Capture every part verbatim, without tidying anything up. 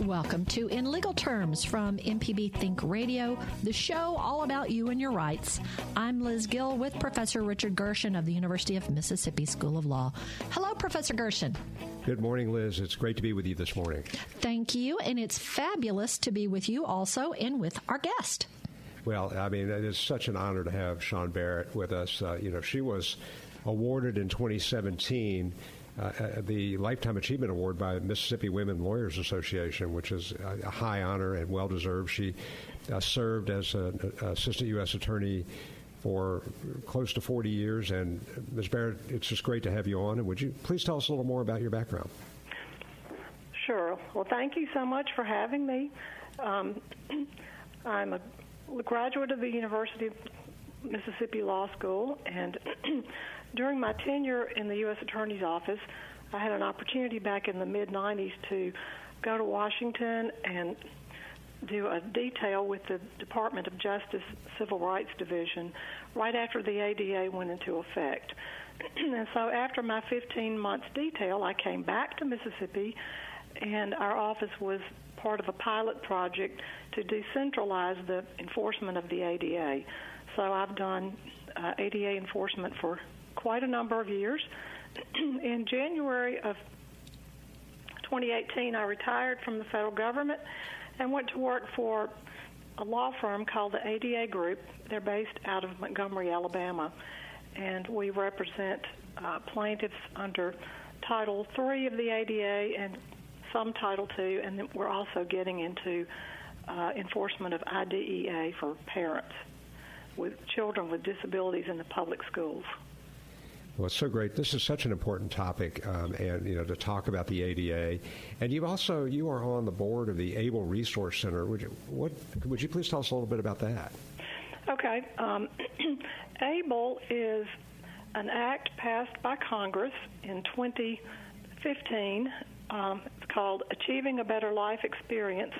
Welcome to In Legal Terms from M P B Think Radio, the show all about you and your rights. I'm Liz Gill with Professor Richard Gershon of the University of Mississippi School of Law. Hello, Professor Gershon. Good morning, Liz. It's great to be with you this morning. Thank you, and it's fabulous to be with you also and with our guest. Well, I mean, it is such an honor to have Sean Barrett with us. Uh, you know, she was awarded in twenty seventeen Uh, the Lifetime Achievement Award by the Mississippi Women Lawyers Association, which is a high honor and well-deserved. She uh, served as an assistant U S attorney for close to forty years. And Miz Barrett, it's just great to have you on. And would you please tell us a little more about your background? Sure. Well, thank you so much for having me. Um, I'm a graduate of the University of Mississippi Law School, and during my tenure in the U S Attorney's Office, I had an opportunity back in the mid nineties to go to Washington and do a detail with the Department of Justice Civil Rights Division right after the A D A went into effect. And so after my fifteen months detail, I came back to Mississippi, and our office was part of a pilot project to decentralize the enforcement of the A D A. So I've done uh, A D A enforcement for quite a number of years. In January of twenty eighteen, I retired from the federal government and went to work for a law firm called the A D A Group. They're based out of Montgomery, Alabama, and we represent uh, plaintiffs under Title three of the A D A and some Title two, and then we're also getting into uh, enforcement of I D E A for parents with children with disabilities in the public schools. Well, it's so great. This is such an important topic, um, and you know, to talk about the A D A. And you also you are on the board of the Able Resource Center. Would you, what would you please tell us a little bit about that? Okay, um, Able is an act passed by Congress in twenty fifteen. Um, it's called Achieving a Better Life Experience.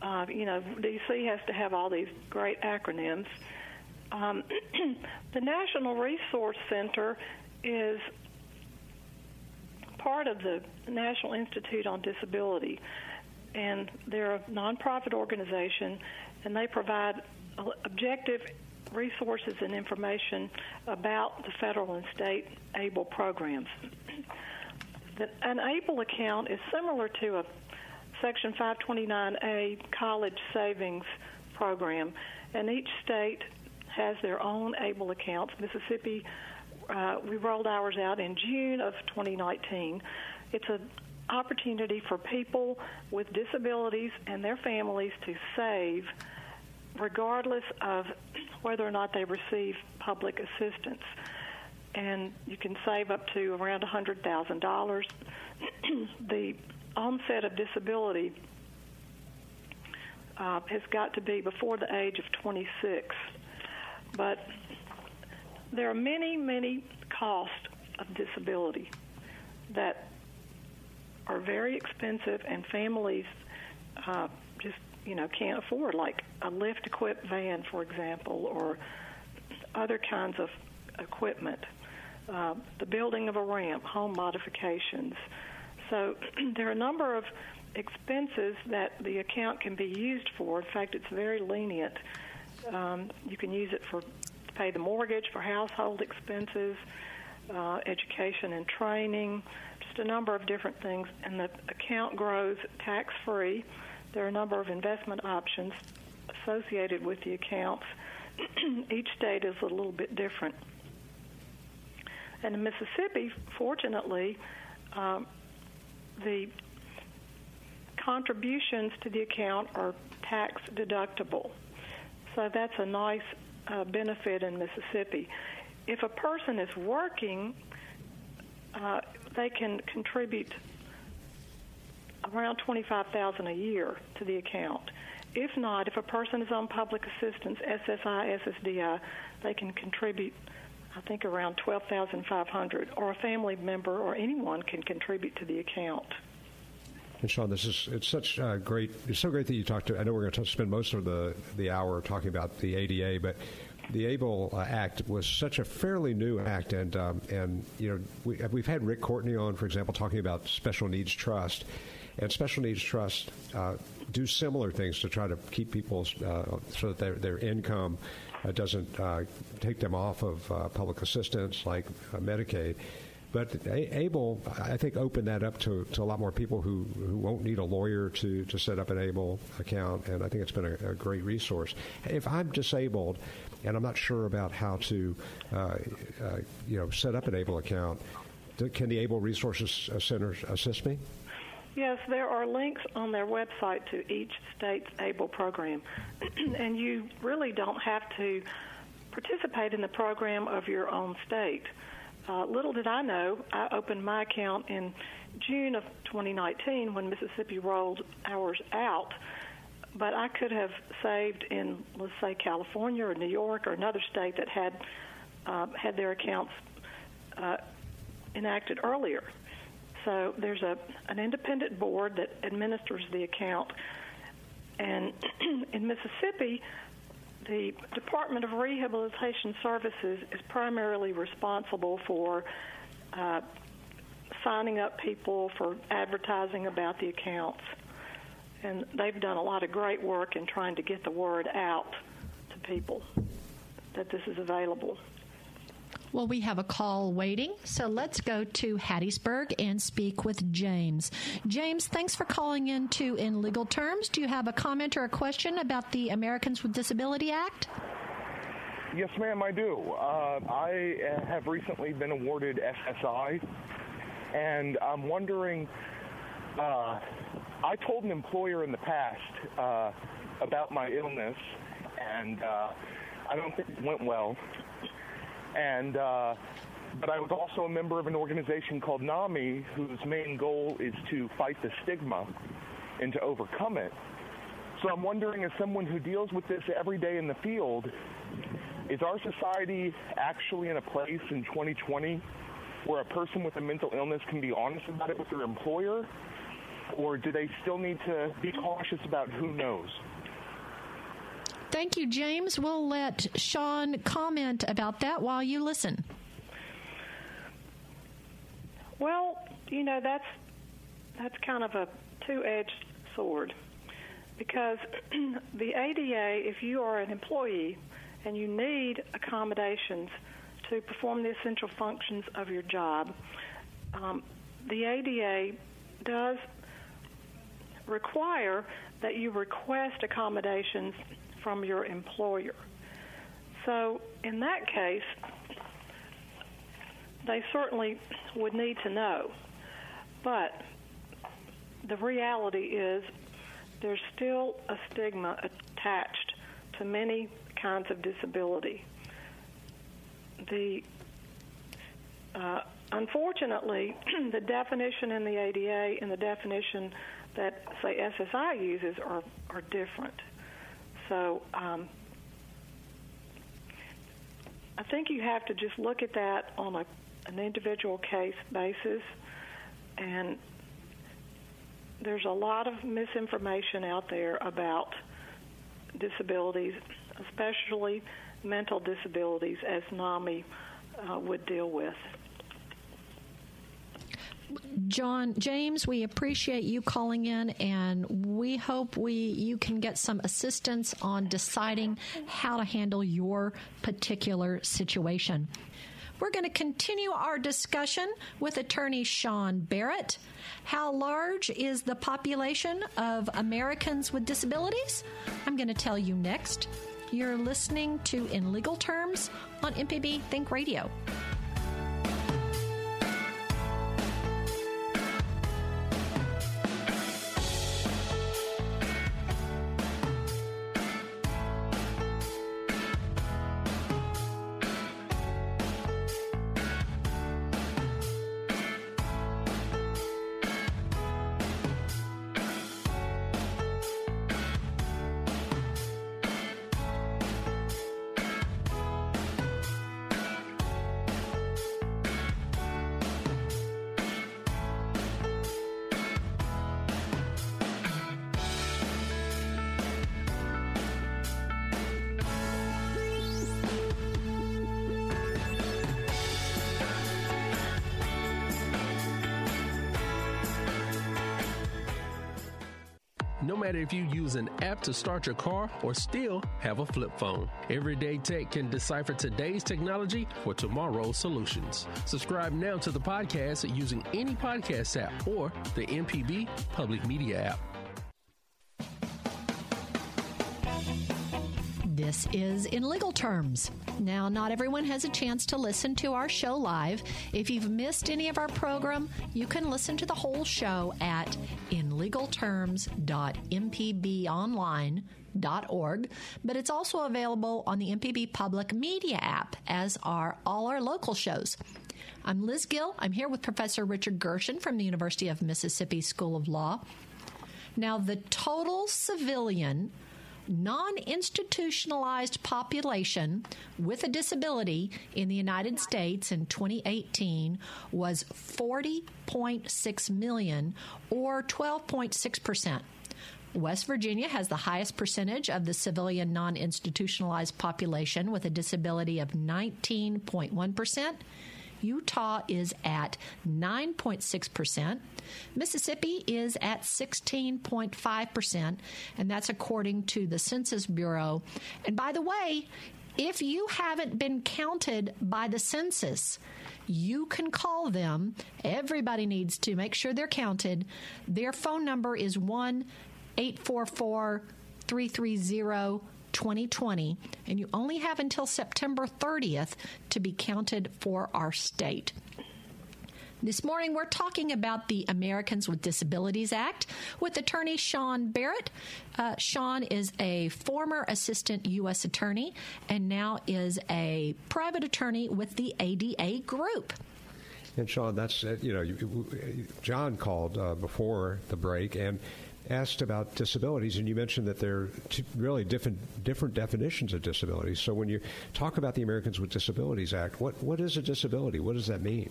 Uh, you know, D C has to have all these great acronyms. Um, the National Resource Center is part of the National Institute on Disability, and they're a nonprofit organization, and they provide objective resources and information about the federal and state ABLE programs. An ABLE account is similar to a Section five twenty-nine A college savings program, and each state has their own ABLE accounts. Mississippi, uh, we rolled ours out in June of twenty nineteen. It's an opportunity for people with disabilities and their families to save regardless of whether or not they receive public assistance. And you can save up to around one hundred thousand dollars. The onset of disability uh, has got to be before the age of twenty-six. But there are many, many costs of disability that are very expensive, and families uh, just, you know, can't afford, like a lift-equipped van, for example, or other kinds of equipment, uh, the building of a ramp, home modifications. So there are a number of expenses that the account can be used for. In fact, it's very lenient. Um, you can use it for to pay the mortgage, for household expenses, uh, education and training, just a number of different things. And the account grows tax-free. There are a number of investment options associated with the accounts. Each state is a little bit different. And in Mississippi, fortunately, um, the contributions to the account are tax deductible. So that's a nice uh, benefit in Mississippi. If a person is working, uh, they can contribute around twenty-five thousand dollars a year to the account. If not, if a person is on public assistance, S S I, S S D I, they can contribute, I think, around twelve thousand five hundred dollars, or a family member or anyone can contribute to the account. And Sean, this is it's such uh, great. It's so great that you talked to. I know we're going to spend most of the the hour talking about the A D A, but the Able uh, Act was such a fairly new act, and um, and you know we, we've had Rick Courtney on, for example, talking about special needs trust, and special needs trust uh, do similar things to try to keep people uh, so that their their income uh, doesn't uh, take them off of uh, public assistance like uh, Medicaid. But Able, I think, opened that up to, to a lot more people who, who won't need a lawyer to, to set up an Able account, and I think it's been a, a great resource. If I'm disabled and I'm not sure about how to, uh, uh, you know, set up an Able account, can the Able Resource Center assist me? Yes, there are links on their website to each state's Able program, and you really don't have to participate in the program of your own state. Uh, little did I know, I opened my account in June of twenty nineteen when Mississippi rolled ours out, but I could have saved in, let's say, California or New York or another state that had uh, had their accounts uh, enacted earlier. So there's a an independent board that administers the account, and in Mississippi, the Department of Rehabilitation Services is primarily responsible for uh, signing up people, for advertising about the accounts. And they've done a lot of great work in trying to get the word out to people that this is available. Well, we have a call waiting, so let's go to Hattiesburg and speak with James. James, thanks for calling in to In Legal Terms. Do you have a comment or a question about the Americans with Disability Act? Yes, ma'am, I do. Uh, I have recently been awarded S S I, and I'm wondering, uh, I told an employer in the past uh, about my illness, and uh, I don't think it went well. And, uh, but I was also a member of an organization called NAMI, whose main goal is to fight the stigma and to overcome it. So I'm wondering, as someone who deals with this every day in the field, is our society actually in a place in twenty twenty where a person with a mental illness can be honest about it with their employer, or do they still need to be cautious about who knows? Thank you, James. We'll let Sean comment about that while you listen. Well, you know, that's that's kind of a two-edged sword, because the A D A, if you are an employee and you need accommodations to perform the essential functions of your job, um, the A D A does require that you request accommodations from your employer. So in that case, they certainly would need to know. But the reality is there's still a stigma attached to many kinds of disability. The uh, unfortunately, the definition in the A D A and the definition that, say, S S I uses are, are different. So um, I think you have to just look at that on a, an individual case basis, and there's a lot of misinformation out there about disabilities, especially mental disabilities, as NAMI uh, would deal with. John, James, we appreciate you calling in, and we hope we you can get some assistance on deciding how to handle your particular situation. We're going to continue our discussion with attorney Sean Barrett. How large is the population of Americans with disabilities? I'm going to tell you next. You're listening to In Legal Terms on M P B Think Radio. no matter if you use an app to start your car or still have a flip phone. Everyday Tech can decipher today's technology for tomorrow's solutions. Subscribe now to the podcast using any podcast app or the M P B Public Media app. This is In Legal Terms. Now, not everyone has a chance to listen to our show live. If you've missed any of our program, you can listen to the whole show at in legal terms dot m p b online dot org, but it's also available on the M P B Public Media app, as are all our local shows. I'm Liz Gill. I'm here with Professor Richard Gershon from the University of Mississippi School of Law. Now, the total civilian non-institutionalized population with a disability in the United States in twenty eighteen was forty point six million, or twelve point six percent. West Virginia has the highest percentage of the civilian non-institutionalized population with a disability of nineteen point one percent. Utah is at nine point six percent. Mississippi is at sixteen point five percent, and that's according to the Census Bureau. And by the way, if you haven't been counted by the census, you can call them. Everybody needs to make sure they're counted. Their phone number is one eight four four three three zero twenty twenty, and you only have until September thirtieth to be counted for our state. This morning, we're talking about the Americans with Disabilities Act with attorney Sean Barrett. Uh, Sean is a former assistant U S attorney and now is a private attorney with the A D A Group. And, Sean, that's, you know, John called uh, before the break and asked about disabilities, and you mentioned that there are two really different different definitions of disabilities. So when you talk about the Americans with Disabilities Act, what, what is a disability? What does that mean?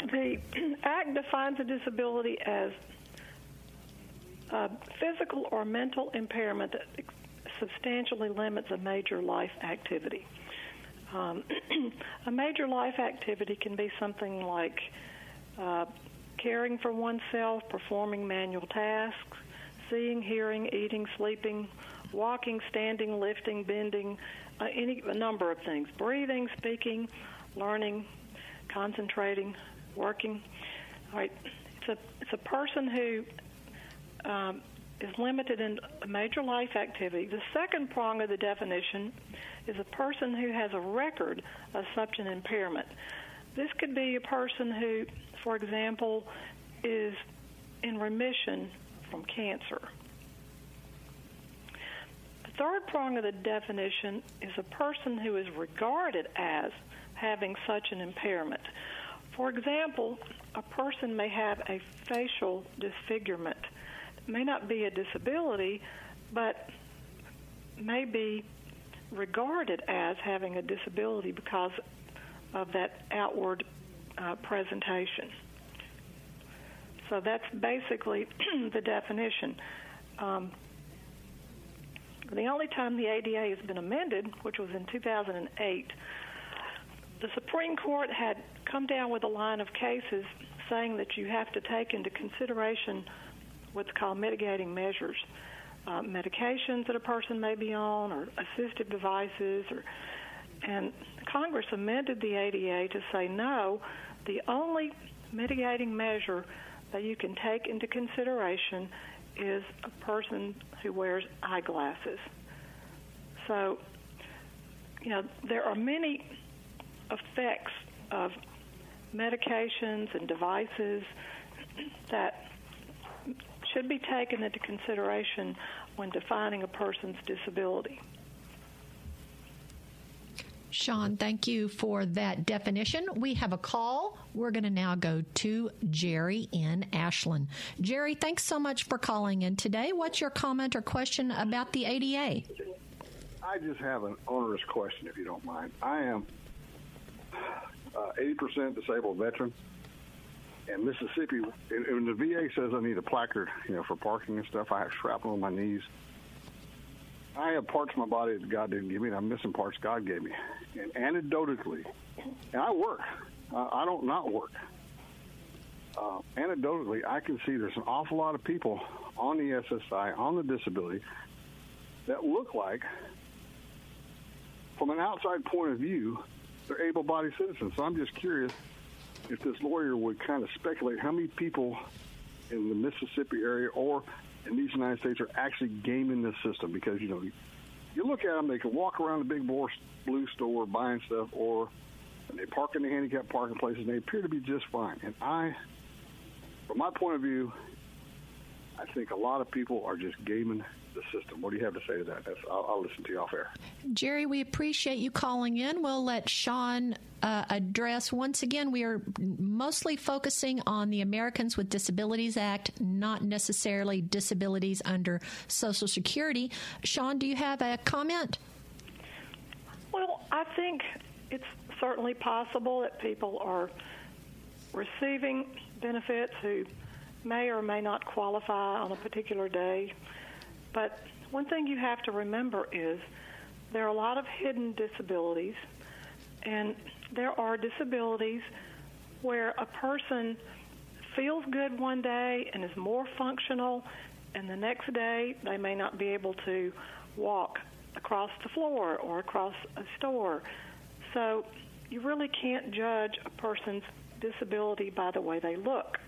The Act defines a disability as a physical or mental impairment that substantially limits a major life activity. Um, a major life activity can be something like uh, caring for oneself, performing manual tasks, seeing, hearing, eating, sleeping, walking, standing, lifting, bending, uh, any a number of things, breathing, speaking, learning, concentrating, working. All right, it's a it's a person who um, is limited in a major life activity. The second prong of the definition is a person who has a record of such an impairment. This could be a person who, for example, is in remission from cancer. The third prong of the definition is a person who is regarded as having such an impairment. For example, a person may have a facial disfigurement. It may not be a disability, but may be regarded as having a disability because of that outward uh, presentation. So that's basically the definition. Um, the only time the A D A has been amended, which was in two thousand eight, the Supreme Court had come down with a line of cases saying that you have to take into consideration what's called mitigating measures, uh, medications that a person may be on, or assistive devices, or and Congress amended the A D A to say, no, the only mitigating measure that you can take into consideration is a person who wears eyeglasses. So, you know, there are many effects of medications and devices that should be taken into consideration when defining a person's disability. Sean, thank you for that definition. We have a call. We're going to now go to Jerry in Ashland. Jerry, thanks so much for calling in today. What's your comment or question about the A D A? I just have an onerous question, if you don't mind. I am uh, eighty percent disabled veteran, and Mississippi, and, and the V A says I need a placard, you know, for parking and stuff. I have shrapnel on my knees. I have parts of my body that God didn't give me, and I'm missing parts God gave me. And anecdotally, and I work. Uh, I don't not work. uh, anecdotally, I can see there's an awful lot of people on the S S I, on the disability, that look like, from an outside point of view, they're able-bodied citizens. So I'm just curious if this lawyer would kind of speculate how many people in the Mississippi area or in these United States are actually gaming this system. Because, you know, you look at them, they can walk around the big blue store buying stuff, or they park in the handicapped parking places, and they appear to be just fine. And I, from my point of view, I think a lot of people are just gaming the system. What do you have to say to that? That's, I'll, I'll listen to you off air. Jerry, we appreciate you calling in. We'll let Sean uh, address. Once again, we are mostly focusing on the Americans with Disabilities Act, not necessarily disabilities under Social Security. Sean, do you have a comment? Well, I think it's certainly possible that people are receiving benefits who may or may not qualify on a particular day. But one thing you have to remember is there are a lot of hidden disabilities, and there are disabilities where a person feels good one day and is more functional, and the next day they may not be able to walk across the floor or across a store. So you really can't judge a person's disability by the way they look.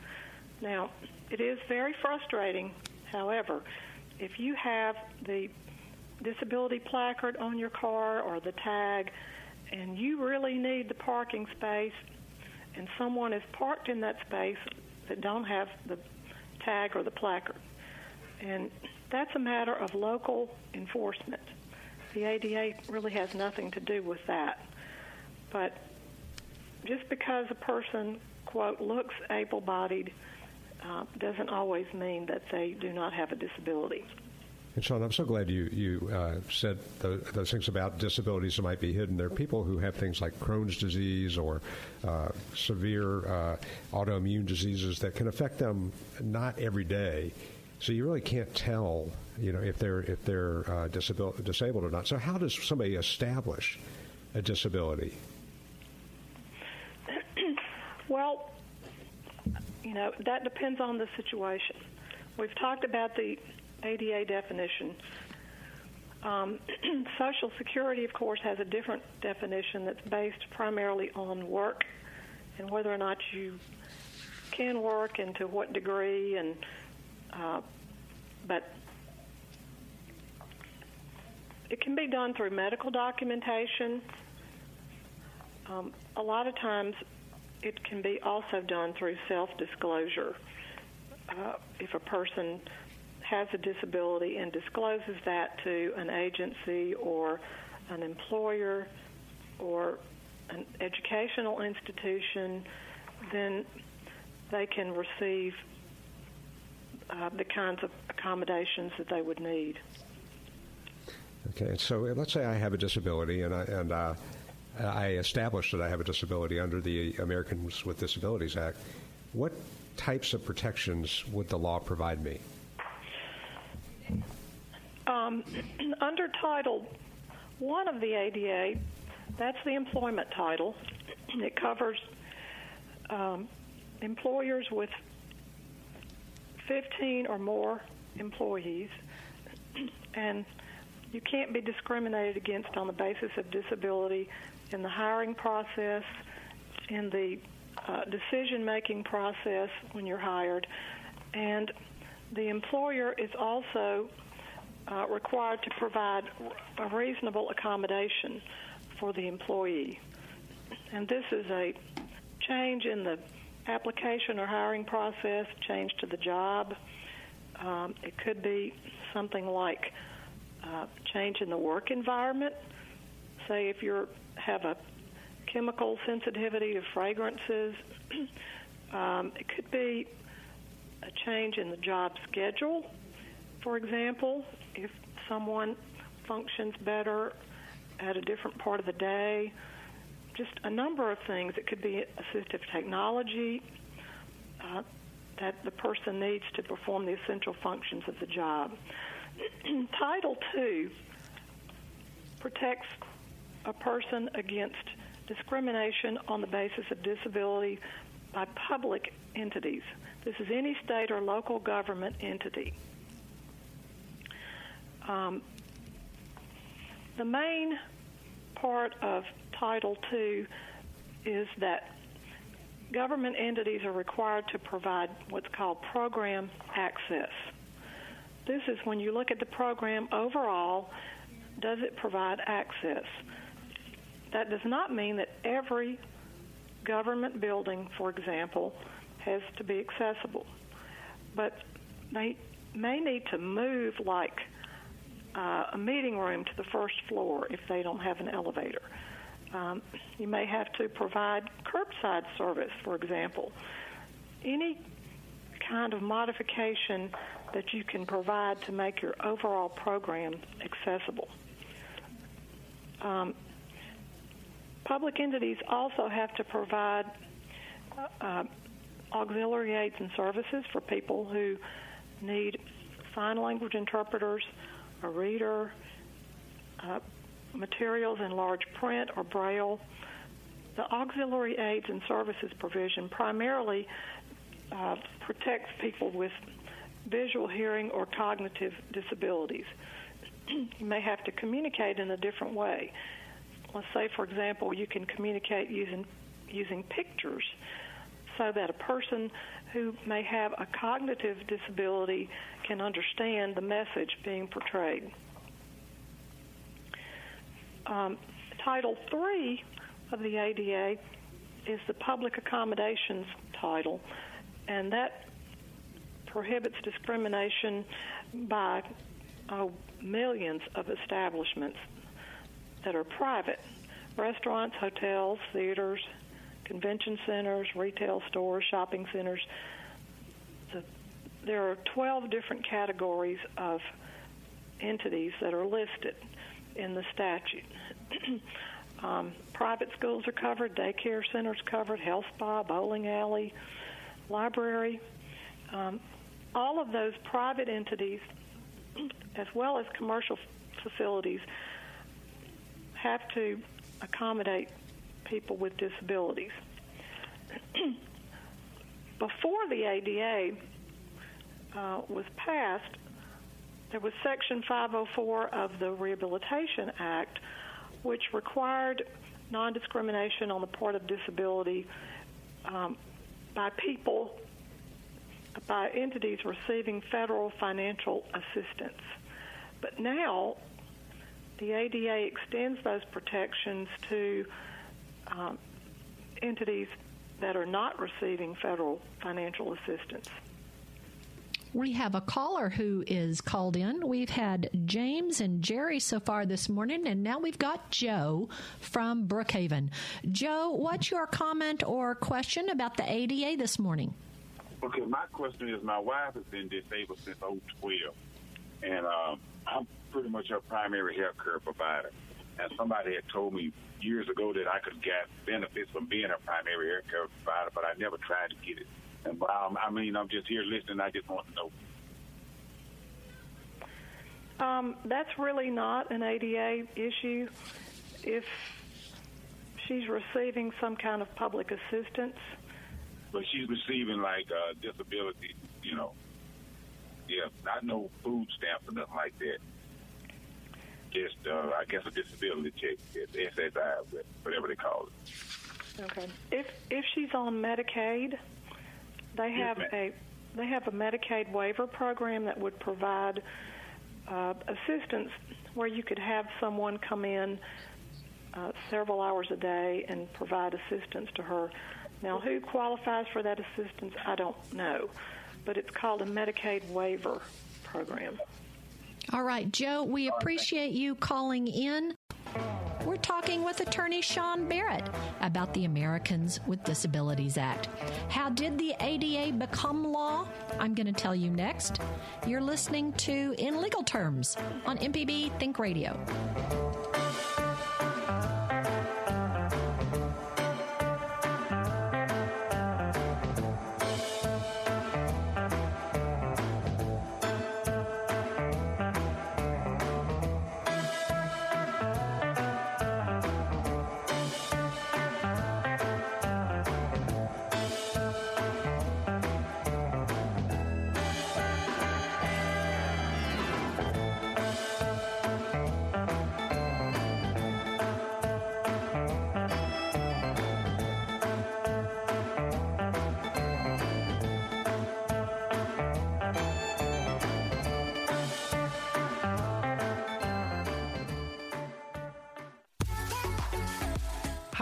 Now, it is very frustrating, however, if you have the disability placard on your car or the tag and you really need the parking space and someone is parked in that space that don't have the tag or the placard. And that's a matter of local enforcement. The A D A really has nothing to do with that. But just because a person, quote, looks able-bodied, Uh, doesn't always mean that they do not have a disability. And Sean, I'm so glad you, you uh, said the, those things about disabilities that might be hidden. There are people who have things like Crohn's disease or uh, severe uh, autoimmune diseases that can affect them not every day. So you really can't tell, you know, if they're, if they're uh, disabil- disabled or not. So how does somebody establish a disability? Well, you know, that depends on the situation. We've talked about the A D A definition. Um, Social Security, of course, has a different definition that's based primarily on work and whether or not you can work and to what degree. And uh, but it can be done through medical documentation. Um, a lot of times, it can be also done through self-disclosure. Uh, if a person has a disability and discloses that to an agency or an employer or an educational institution, then they can receive uh, the kinds of accommodations that they would need. Okay, so let's say I have a disability and I... And, uh I established that I have a disability under the Americans with Disabilities Act. What types of protections would the law provide me? Um, under Title One of the A D A, that's the employment title. It covers um, employers with fifteen or more employees, and you can't be discriminated against on the basis of disability in the hiring process, in the uh, decision-making process when you're hired. And the employer is also uh, required to provide a reasonable accommodation for the employee. And this is a change in the application or hiring process, change to the job. Um, it could be something like uh, change in the work environment. Say if you're have a chemical sensitivity to fragrances. um, it could be a change in the job schedule. For example, if someone functions better at a different part of the day, just a number of things. It could be assistive technology uh, that the person needs to perform the essential functions of the job. Title two protects a person against discrimination on the basis of disability by public entities. This is any state or local government entity. Um, the main part of Title two is that government entities are required to provide what's called program access. This is when you look at the program overall, does it provide access? That does not mean that every government building, for example, has to be accessible, but they may need to move like uh, a meeting room to the first floor if they don't have an elevator. Um, you may have to provide curbside service, for example. Any kind of modification that you can provide to make your overall program accessible. Um, public entities also have to provide uh, auxiliary aids and services for people who need sign language interpreters, a reader, uh, materials in large print or braille. The auxiliary aids and services provision primarily uh, protects people with visual, hearing, or cognitive disabilities. You may have to communicate in a different way. Let's say, for example, you can communicate using using pictures so that a person who may have a cognitive disability can understand the message being portrayed. Um, title three of the A D A is the public accommodations title, and that prohibits discrimination by uh, millions of establishments that are private. Restaurants, hotels, theaters, convention centers, retail stores, shopping centers. So there are twelve different categories of entities that are listed in the statute. um, private schools are covered, daycare centers covered, health spa, bowling alley, library. Um, all of those private entities, as well as commercial facilities, have to accommodate people with disabilities. Before the A D A uh, was passed, there was Section five oh four of the Rehabilitation Act, which required non-discrimination on the part of disability um, by people, by entities receiving federal financial assistance. But now, the A D A extends those protections to um, entities that are not receiving federal financial assistance. We have a caller who is called in. We've had James and Jerry so far this morning, and now we've got Joe from Brookhaven. Joe, what's your comment or question about the A D A this morning? Okay, my question is, my wife has been disabled since oh twelve, and um, I'm pretty much her primary health care provider. And somebody had told me years ago that I could get benefits from being a primary health care provider, but I never tried to get it. And um, I mean, I'm just here listening. I just want to know. Um, that's really not an A D A issue. If she's receiving some kind of public assistance, but she's receiving like uh, disability, you know. Yeah, not no food stamps or nothing like that. Just, uh, I guess, a disability check, S S I, whatever they call it. Okay. If if she's on Medicaid, they have yes, a they have a Medicaid waiver program that would provide uh, assistance where you could have someone come in uh, several hours a day and provide assistance to her. Now, who qualifies for that assistance, I don't know, but it's called a Medicaid waiver program. All right, Joe, we appreciate you calling in. We're talking with attorney Sean Barrett about the Americans with Disabilities Act. How did the A D A become law? I'm going to tell you next. You're listening to In Legal Terms on M P B Think Radio.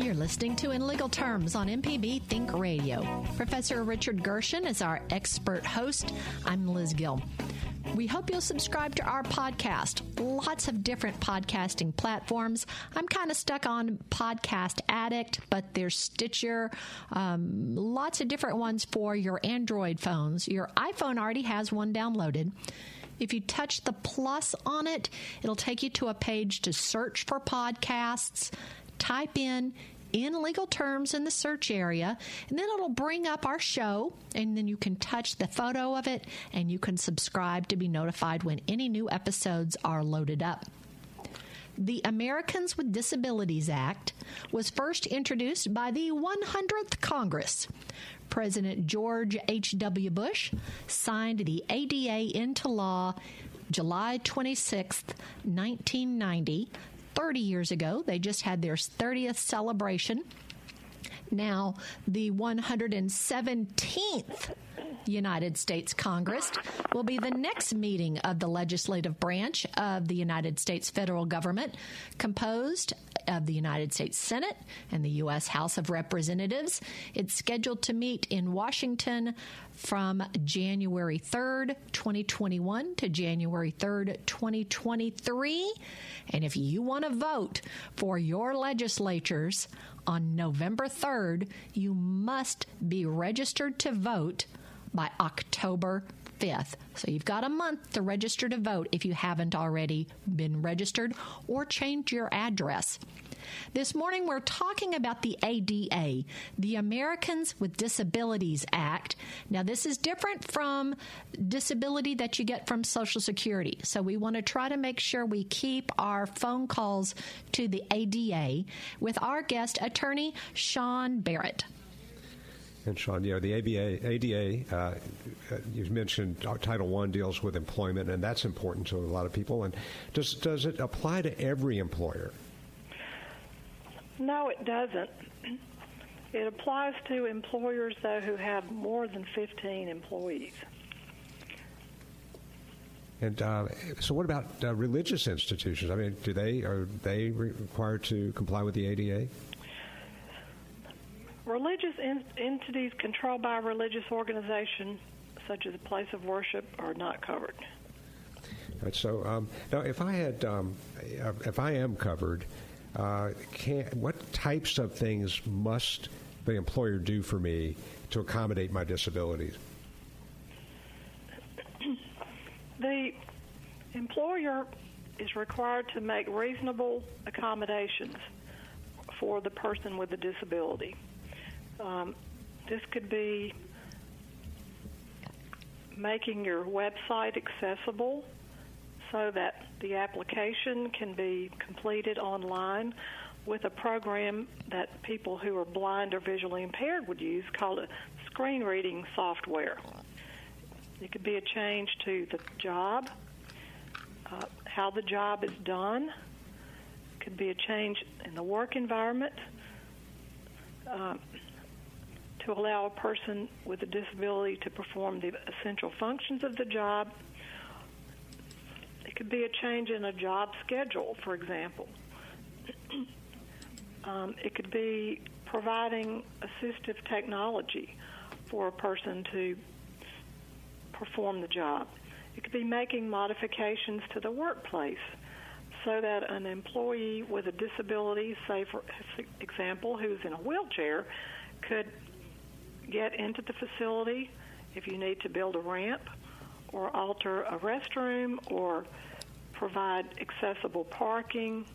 You're listening to In Legal Terms on M P B Think Radio. Professor Richard Gershon is our expert host. I'm Liz Gill. We hope you'll subscribe to our podcast. Lots of different podcasting platforms. I'm kind of stuck on Podcast Addict, but there's Stitcher. Um, lots of different ones for your Android phones. Your iPhone already has one downloaded. If you touch the plus on it, it'll take you to a page to search for podcasts. Type in In Legal Terms in the search area, and then it'll bring up our show, and then you can touch the photo of it, and you can subscribe to be notified when any new episodes are loaded up. The Americans with Disabilities Act was first introduced by the one hundredth Congress. President George H W Bush signed the A D A into law July twenty-sixth, nineteen ninety, thirty years ago. They just had their thirtieth celebration. Now, the one hundred seventeenth United States Congress will be the next meeting of the legislative branch of the United States federal government, composed of the United States Senate and the U S House of Representatives. It's scheduled to meet in Washington from January third, twenty twenty-one to January third, twenty twenty-three. And if you want to vote for your legislatures on November third, you must be registered to vote by October fifth. So you've got a month to register to vote if you haven't already been registered or changed your address. This morning, we're talking about the A D A, the Americans with Disabilities Act. Now, this is different from disability that you get from Social Security. So we want to try to make sure we keep our phone calls to the A D A with our guest, attorney Sean Barrett. And Sean, you know, the A B A, A D A, uh, you mentioned Title One deals with employment, and that's important to a lot of people. And does, does it apply to every employer? No, it doesn't. It applies to employers, though, who have more than fifteen employees. And uh, so what about uh, religious institutions? I mean, do they are they required to comply with the A D A? Religious in- entities controlled by a religious organization, such as a place of worship, are not covered. And so um, now, if I had, um, if I am covered, uh, can, what types of things must the employer do for me to accommodate my disabilities? The employer is required to make reasonable accommodations for the person with a disability. Um, this could be making your website accessible so that the application can be completed online with a program that people who are blind or visually impaired would use called a screen reading software. It could be a change to the job, uh, how the job is done. It could be a change in the work environment. Uh, to allow a person with a disability to perform the essential functions of the job. It could be a change in a job schedule, for example. um, it could be providing assistive technology for a person to perform the job. It could be making modifications to the workplace so that an employee with a disability, say for example, who's in a wheelchair, could get into the facility if you need to build a ramp or alter a restroom or provide accessible parking.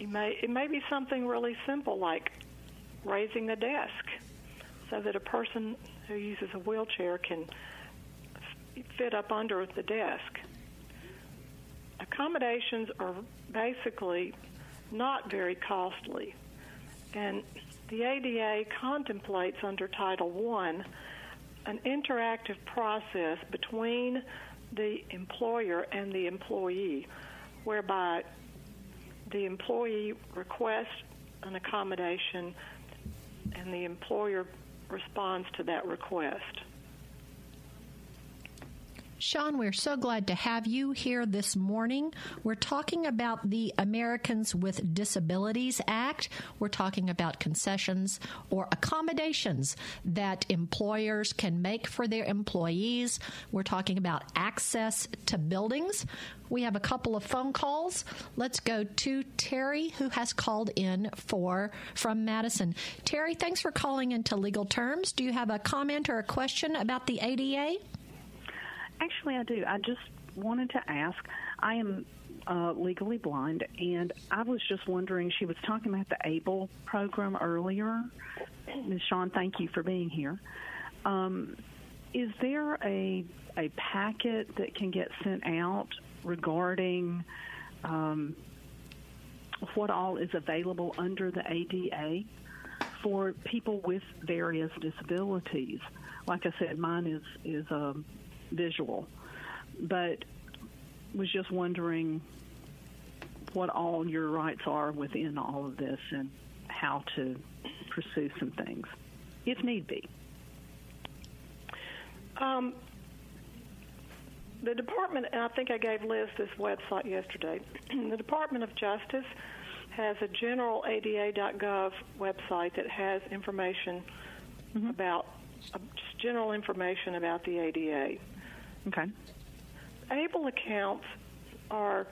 You may, it may be something really simple like raising a desk so that a person who uses a wheelchair can fit up under the desk. Accommodations are basically not very costly, and The A D A contemplates under Title One an interactive process between the employer and the employee, whereby the employee requests an accommodation and the employer responds to that request. Sean, we're so glad to have you here this morning. We're talking about the Americans with Disabilities Act. We're talking about concessions or accommodations that employers can make for their employees. We're talking about access to buildings. We have a couple of phone calls. Let's go to Terry, who has called in for from Madison. Terry, thanks for calling into Legal Terms. Do you have a comment or a question about the A D A? Actually, I do. I just wanted to ask. I am uh, legally blind, and I was just wondering, she was talking about the Able program earlier. Miz Sean, thank you for being here. Um, is there a a packet that can get sent out regarding um, what all is available under the A D A for people with various disabilities? Like I said, mine is, is a... Um, visual, but was just wondering what all your rights are within all of this and how to pursue some things, if need be. Um, the department, and I think I gave Liz this website yesterday, the Department of Justice has a general A D A dot gov website that has information mm-hmm. about, uh, just general information about the A D A. Okay. Able accounts are,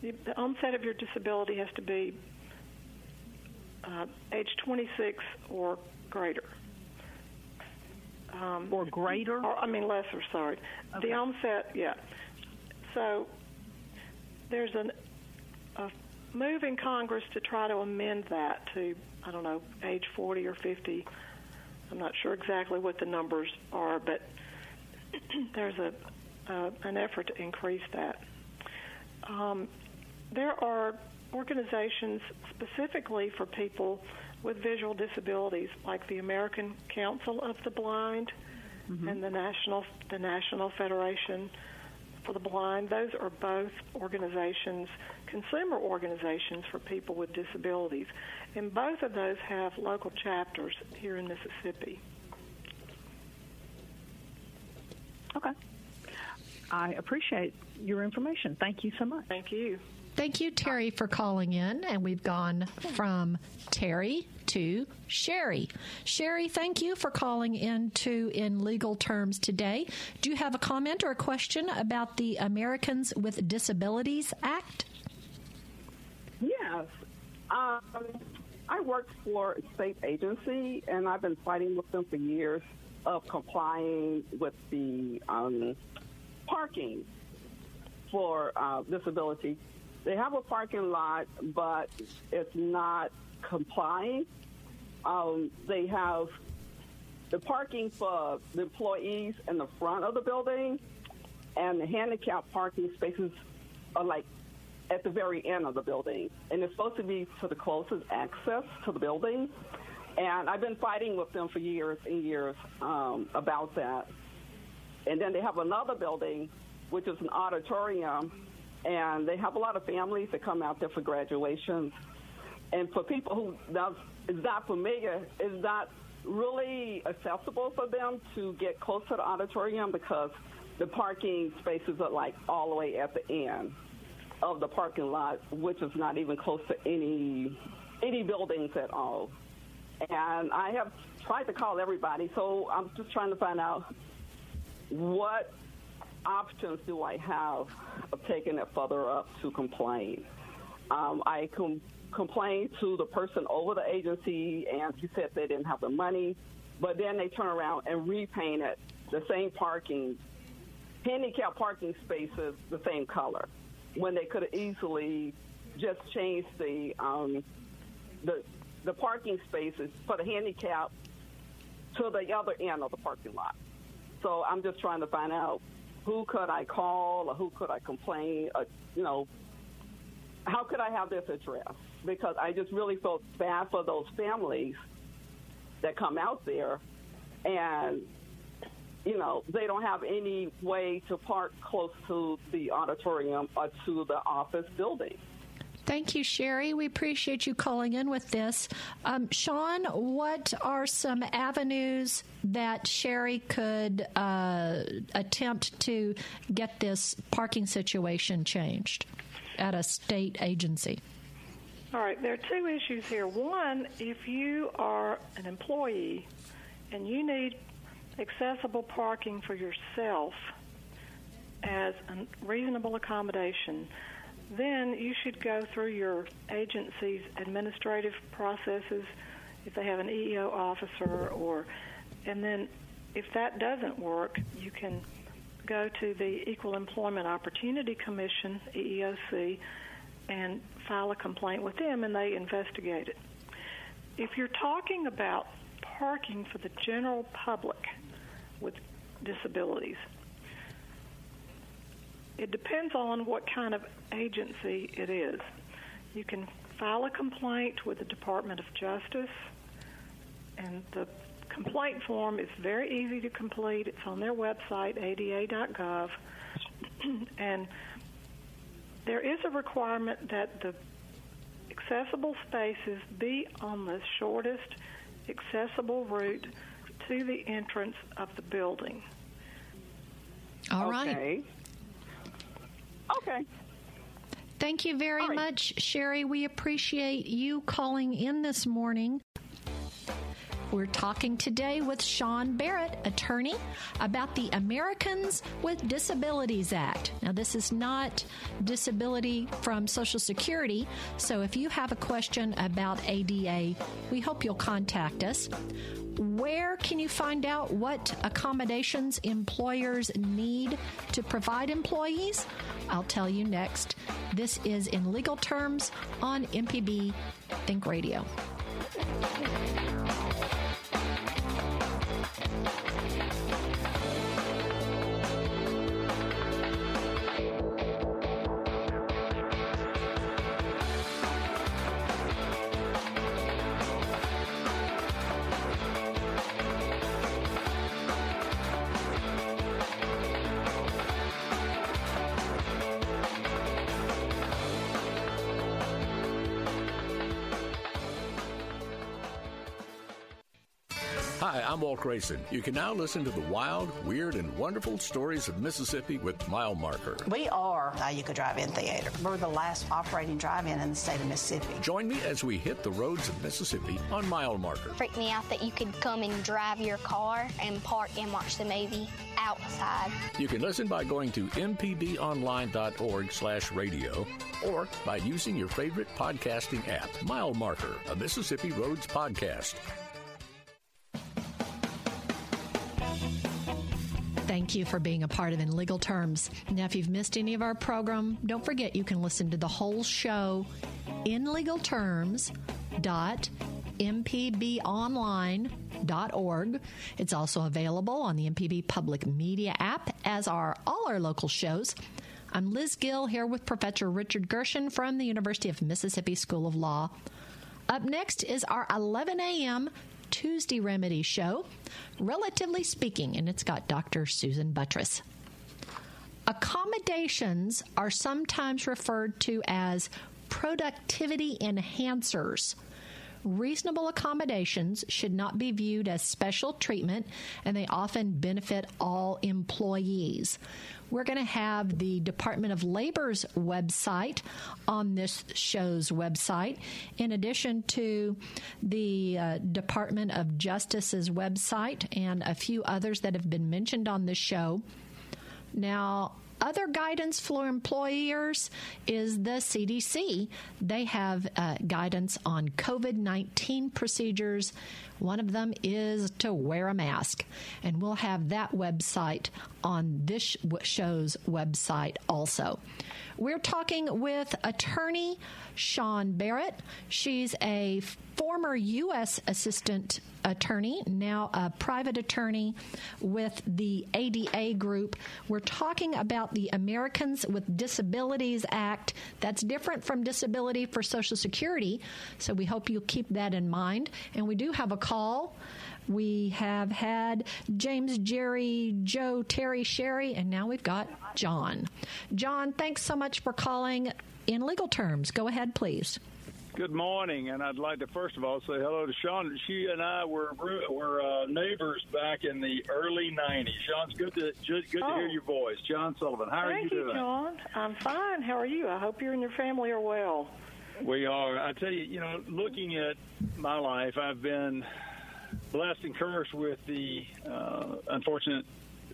the onset of your disability has to be uh, age twenty-six or greater. Um, or greater? Or, I mean, lesser, sorry. Okay. The onset, yeah. So there's an, a move in Congress to try to amend that to, I don't know, age forty or fifty. I'm not sure exactly what the numbers are, but there's a, uh, an effort to increase that. Um, there are organizations specifically for people with visual disabilities, like the American Council of the Blind mm-hmm. and the National the National Federation for the Blind. Those are both organizations, consumer organizations for people with disabilities. And both of those have local chapters here in Mississippi. Okay. I appreciate your information. Thank you so much. Thank you. Thank you, Terry, for calling in. And we've gone from Terry to Sherry. Sherry, thank you for calling in to In Legal Terms today. Do you have a comment or a question about the Americans with Disabilities Act? Yes. Um, I work for a state agency, and I've been fighting with them for years of complying with the um, parking for uh, disability. They have a parking lot, but it's not complying. Um, they have the parking for the employees in the front of the building, and the handicapped parking spaces are like at the very end of the building. And it's supposed to be for the closest access to the building. And I've been fighting with them for years and years um, about that. And then they have another building, which is an auditorium, and they have a lot of families that come out there for graduations. And for people who that is not familiar, it's not really accessible for them to get close to the auditorium because the parking spaces are like all the way at the end of the parking lot, which is not even close to any any buildings at all. And I have tried to call everybody, so I'm just trying to find out what options do I have of taking it further up to complain. Um, I com- complained to the person over the agency, and she said they didn't have the money, but then they turn around and repaint it, the same parking, handicapped parking spaces, the same color, when they could have easily just changed the um, the the parking spaces for the handicapped to the other end of the parking lot. So I'm just trying to find out who could I call or who could I complain, or, you know, how could I have this addressed? Because I just really felt bad for those families that come out there and, you know, they don't have any way to park close to the auditorium or to the office building. Thank you, Sherry. We appreciate you calling in with this. Um, Sean, what are some avenues that Sherry could uh, attempt to get this parking situation changed at a state agency? All right. There are two issues here. One, if you are an employee and you need accessible parking for yourself as a reasonable accommodation, then you should go through your agency's administrative processes if they have an E E O officer, or, and then if that doesn't work, you can go to the Equal Employment Opportunity Commission, E E O C, and file a complaint with them, and they investigate it. If you're talking about parking for the general public with disabilities, it depends on what kind of agency it is. You can file a complaint with the Department of Justice, and the complaint form is very easy to complete. It's on their website, A D A dot gov, and there is a requirement that the accessible spaces be on the shortest accessible route to the entrance of the building. All right. Okay. Okay. Thank you very right. much, Sherry. We appreciate you calling in this morning. We're talking today with Sean Barrett, attorney, about the Americans with Disabilities Act. Now, this is not disability from Social Security, so if you have a question about A D A, we hope you'll contact us. Where can you find out what accommodations employers need to provide employees? I'll tell you next. This is In Legal Terms on M P B Think Radio. Hi, I'm Walt Grayson. You can now listen to the wild, weird, and wonderful stories of Mississippi with Mile Marker. We are the Yucca Drive In Theater. We're the last operating drive-in in the state of Mississippi. Join me as we hit the roads of Mississippi on Mile Marker. It freaked me out that you could come and drive your car and park and watch the movie outside. You can listen by going to m p b online dot org slash radio or by using your favorite podcasting app. Mile Marker, a Mississippi Roads podcast. Thank you for being a part of In Legal Terms. Now, if you've missed any of our program, don't forget you can listen to the whole show in legal terms dot m p b online dot org. It's also available on the M P B Public Media app, as are all our local shows. I'm Liz Gill, here with Professor Richard Gershon from the University of Mississippi School of Law. Up next is our eleven a.m. Tuesday Remedy Show, Relatively Speaking, and it's got Doctor Susan Buttress. Accommodations are sometimes referred to as productivity enhancers. Reasonable accommodations should not be viewed as special treatment, and they often benefit all employees. We're going to have the Department of Labor's website on this show's website, in addition to the uh, Department of Justice's website and a few others that have been mentioned on this show. Now, other guidance for employers is the C D C. They have uh, guidance on COVID nineteen procedures. One of them is to wear a mask. And we'll have that website on this show's website also. We're talking with attorney Sean Barrett. She's a former U S assistant attorney, now a private attorney with the A D A Group. We're talking about the Americans with Disabilities Act. That's different from disability for Social Security, so we hope you keep that in mind. And we do have a call. We have had James, Jerry, Joe, Terry, Sherry, and now we've got John. John, thanks so much for calling in legal terms. Go ahead, please. Good morning, and I'd like to first of all say hello to Sean. She and I were were uh, neighbors back in the early nineties. Sean, it's good to good to oh. hear your voice. John Sullivan, how Thank are you doing? Thank you, John. I'm fine. How are you? I hope you and your family are well. We are. I tell you, you know, looking at my life, I've been blessed and cursed with the uh, unfortunate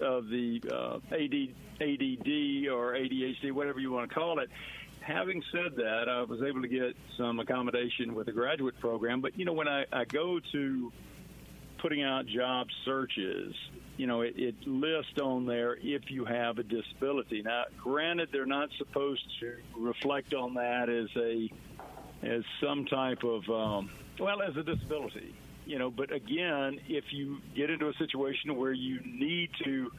of the uh, A D, A D D or A D H D, whatever you want to call it. Having said that, I was able to get some accommodation with a graduate program. But, you know, when I, I go to putting out job searches, you know, it, it lists on there if you have a disability. Now, granted, they're not supposed to reflect on that as a as some type of, um, well, as a disability, you know. But, again, if you get into a situation where you need to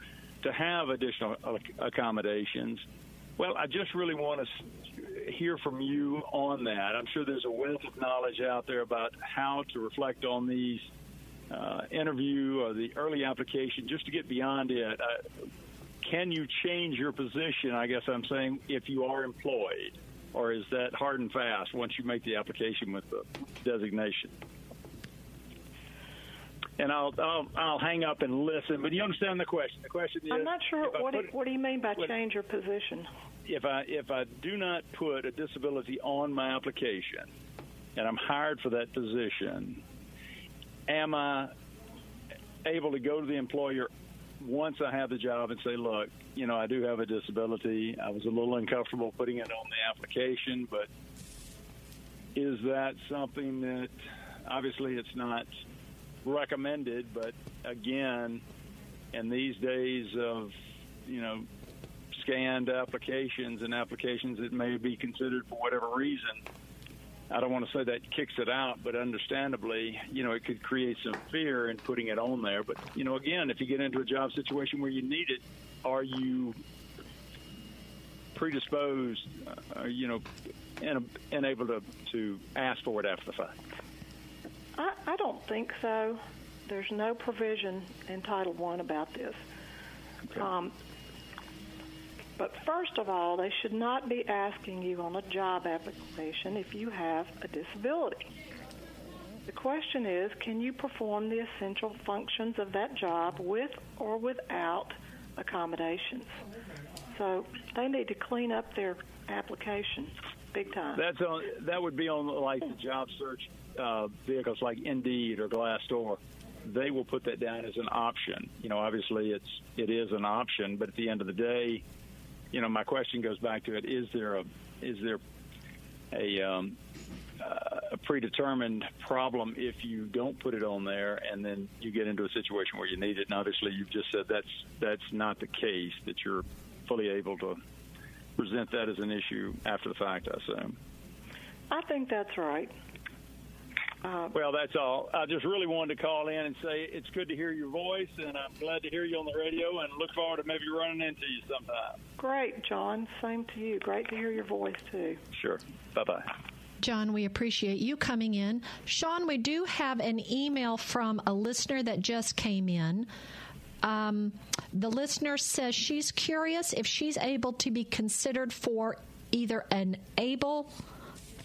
to have additional accommodations, well, I just really want to hear from you on that. I'm sure there's a wealth of knowledge out there about how to reflect on these uh, interview or the early application, just to get beyond it. Uh, can you change your position, I guess I'm saying, if you are employed, or is that hard and fast once you make the application with the designation? And I'll, I'll I'll hang up and listen. But you understand the question. The question is, I'm not sure what put, it, what do you mean by what, change your position? If I if I do not put a disability on my application, and I'm hired for that position, am I able to go to the employer once I have the job and say, look, you know, I do have a disability. I was a little uncomfortable putting it on the application, but is that something that obviously it's not recommended, but again, in these days of, you know, scanned applications and applications that may be considered for whatever reason, I don't want to say that kicks it out, but understandably, you know, it could create some fear in putting it on there. But, you know, again, if you get into a job situation where you need it, are you predisposed, uh, you know, and, and able to, to ask for it after the fact? I, I don't think so. There's no provision in Title One about this. Okay. Um, but first of all, they should not be asking you on a job application if you have a disability. The question is, can you perform the essential functions of that job with or without accommodations? So they need to clean up their application big time. That's on, that would be on, like, the job search Uh, vehicles like Indeed or Glassdoor. They will put that down as an option. You know, obviously it's it is an option, but at the end of the day, you know, my question goes back to it: is there a is there a, um, uh, a predetermined problem if you don't put it on there, and then you get into a situation where you need it? And obviously, you've just said that's that's not the case, that you're fully able to present that as an issue after the fact, I assume. I think that's right. Uh, well, that's all. I just really wanted to call in and say it's good to hear your voice, and I'm glad to hear you on the radio, and look forward to maybe running into you sometime. Great, John. Same to you. Great to hear your voice, too. Sure. Bye-bye. John, we appreciate you coming in. Sean, we do have an email from a listener that just came in. Um, the listener says she's curious if she's able to be considered for either an able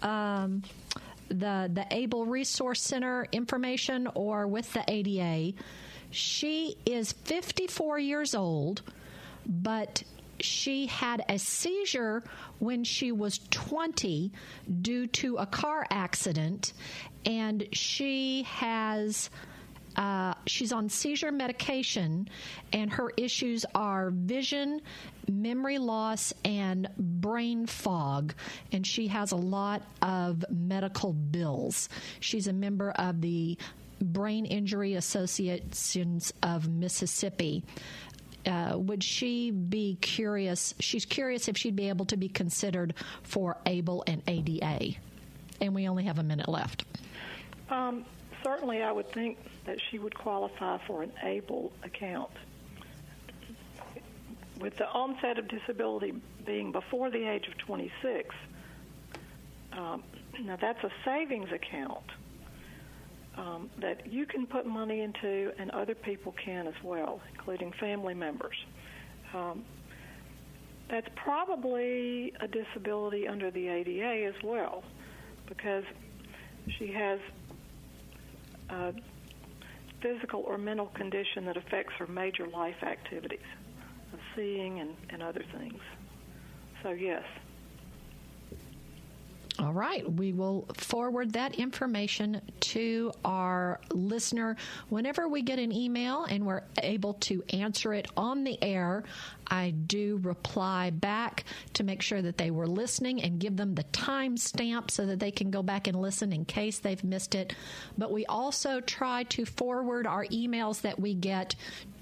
um the the Able Resource Center information or with the A D A. She is fifty-four years old, but she had a seizure when she was twenty due to a car accident, and she has uh, she's on seizure medication, and her issues are vision, memory loss, and brain fog, and she has a lot of medical bills. She's a member of the Brain Injury Associations of Mississippi. Uh, would she be curious? She's curious if she'd be able to be considered for ABLE and A D A, and we only have a minute left. Um, certainly, I would think that she would qualify for an ABLE account. With the onset of disability being before the age of twenty-six, um, now that's a savings account um, that you can put money into and other people can as well, including family members. Um, that's probably a disability under the A D A as well, because she has a physical or mental condition that affects her major life activities of seeing and, and other things. So, yes. All right. We will forward that information to our listener. Whenever we get an email and we're able to answer it on the air, I do reply back to make sure that they were listening and give them the time stamp so that they can go back and listen in case they've missed it. But we also try to forward our emails that we get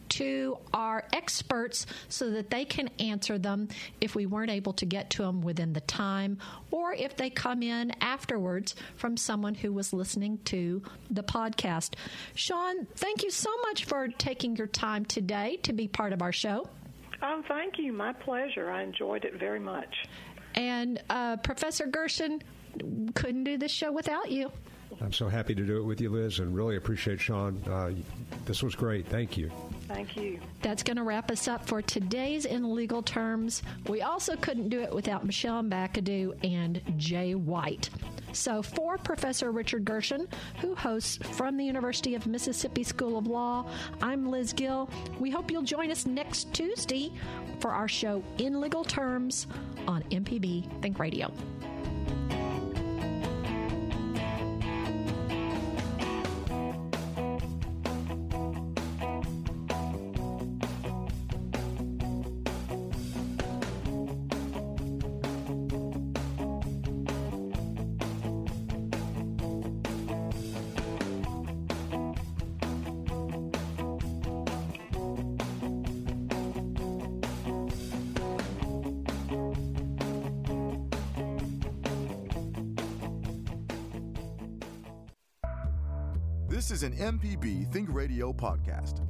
to our experts so that they can answer them if we weren't able to get to them within the time, or if they come in afterwards from someone who was listening to the podcast. Sean, thank you so much for taking your time today to be part of our show. Oh, thank you. My pleasure. I enjoyed it very much. And uh, Professor Gershon, couldn't do this show without you. I'm so happy to do it with you, Liz, and really appreciate Sean. Uh, this was great. Thank you. Thank you. That's going to wrap us up for today's In Legal Terms. We also couldn't do it without Michelle McAdoo and Jay White. So for Professor Richard Gershon, who hosts from the University of Mississippi School of Law, I'm Liz Gill. We hope you'll join us next Tuesday for our show In Legal Terms on M P B Think Radio. This is an M P B Think Radio podcast.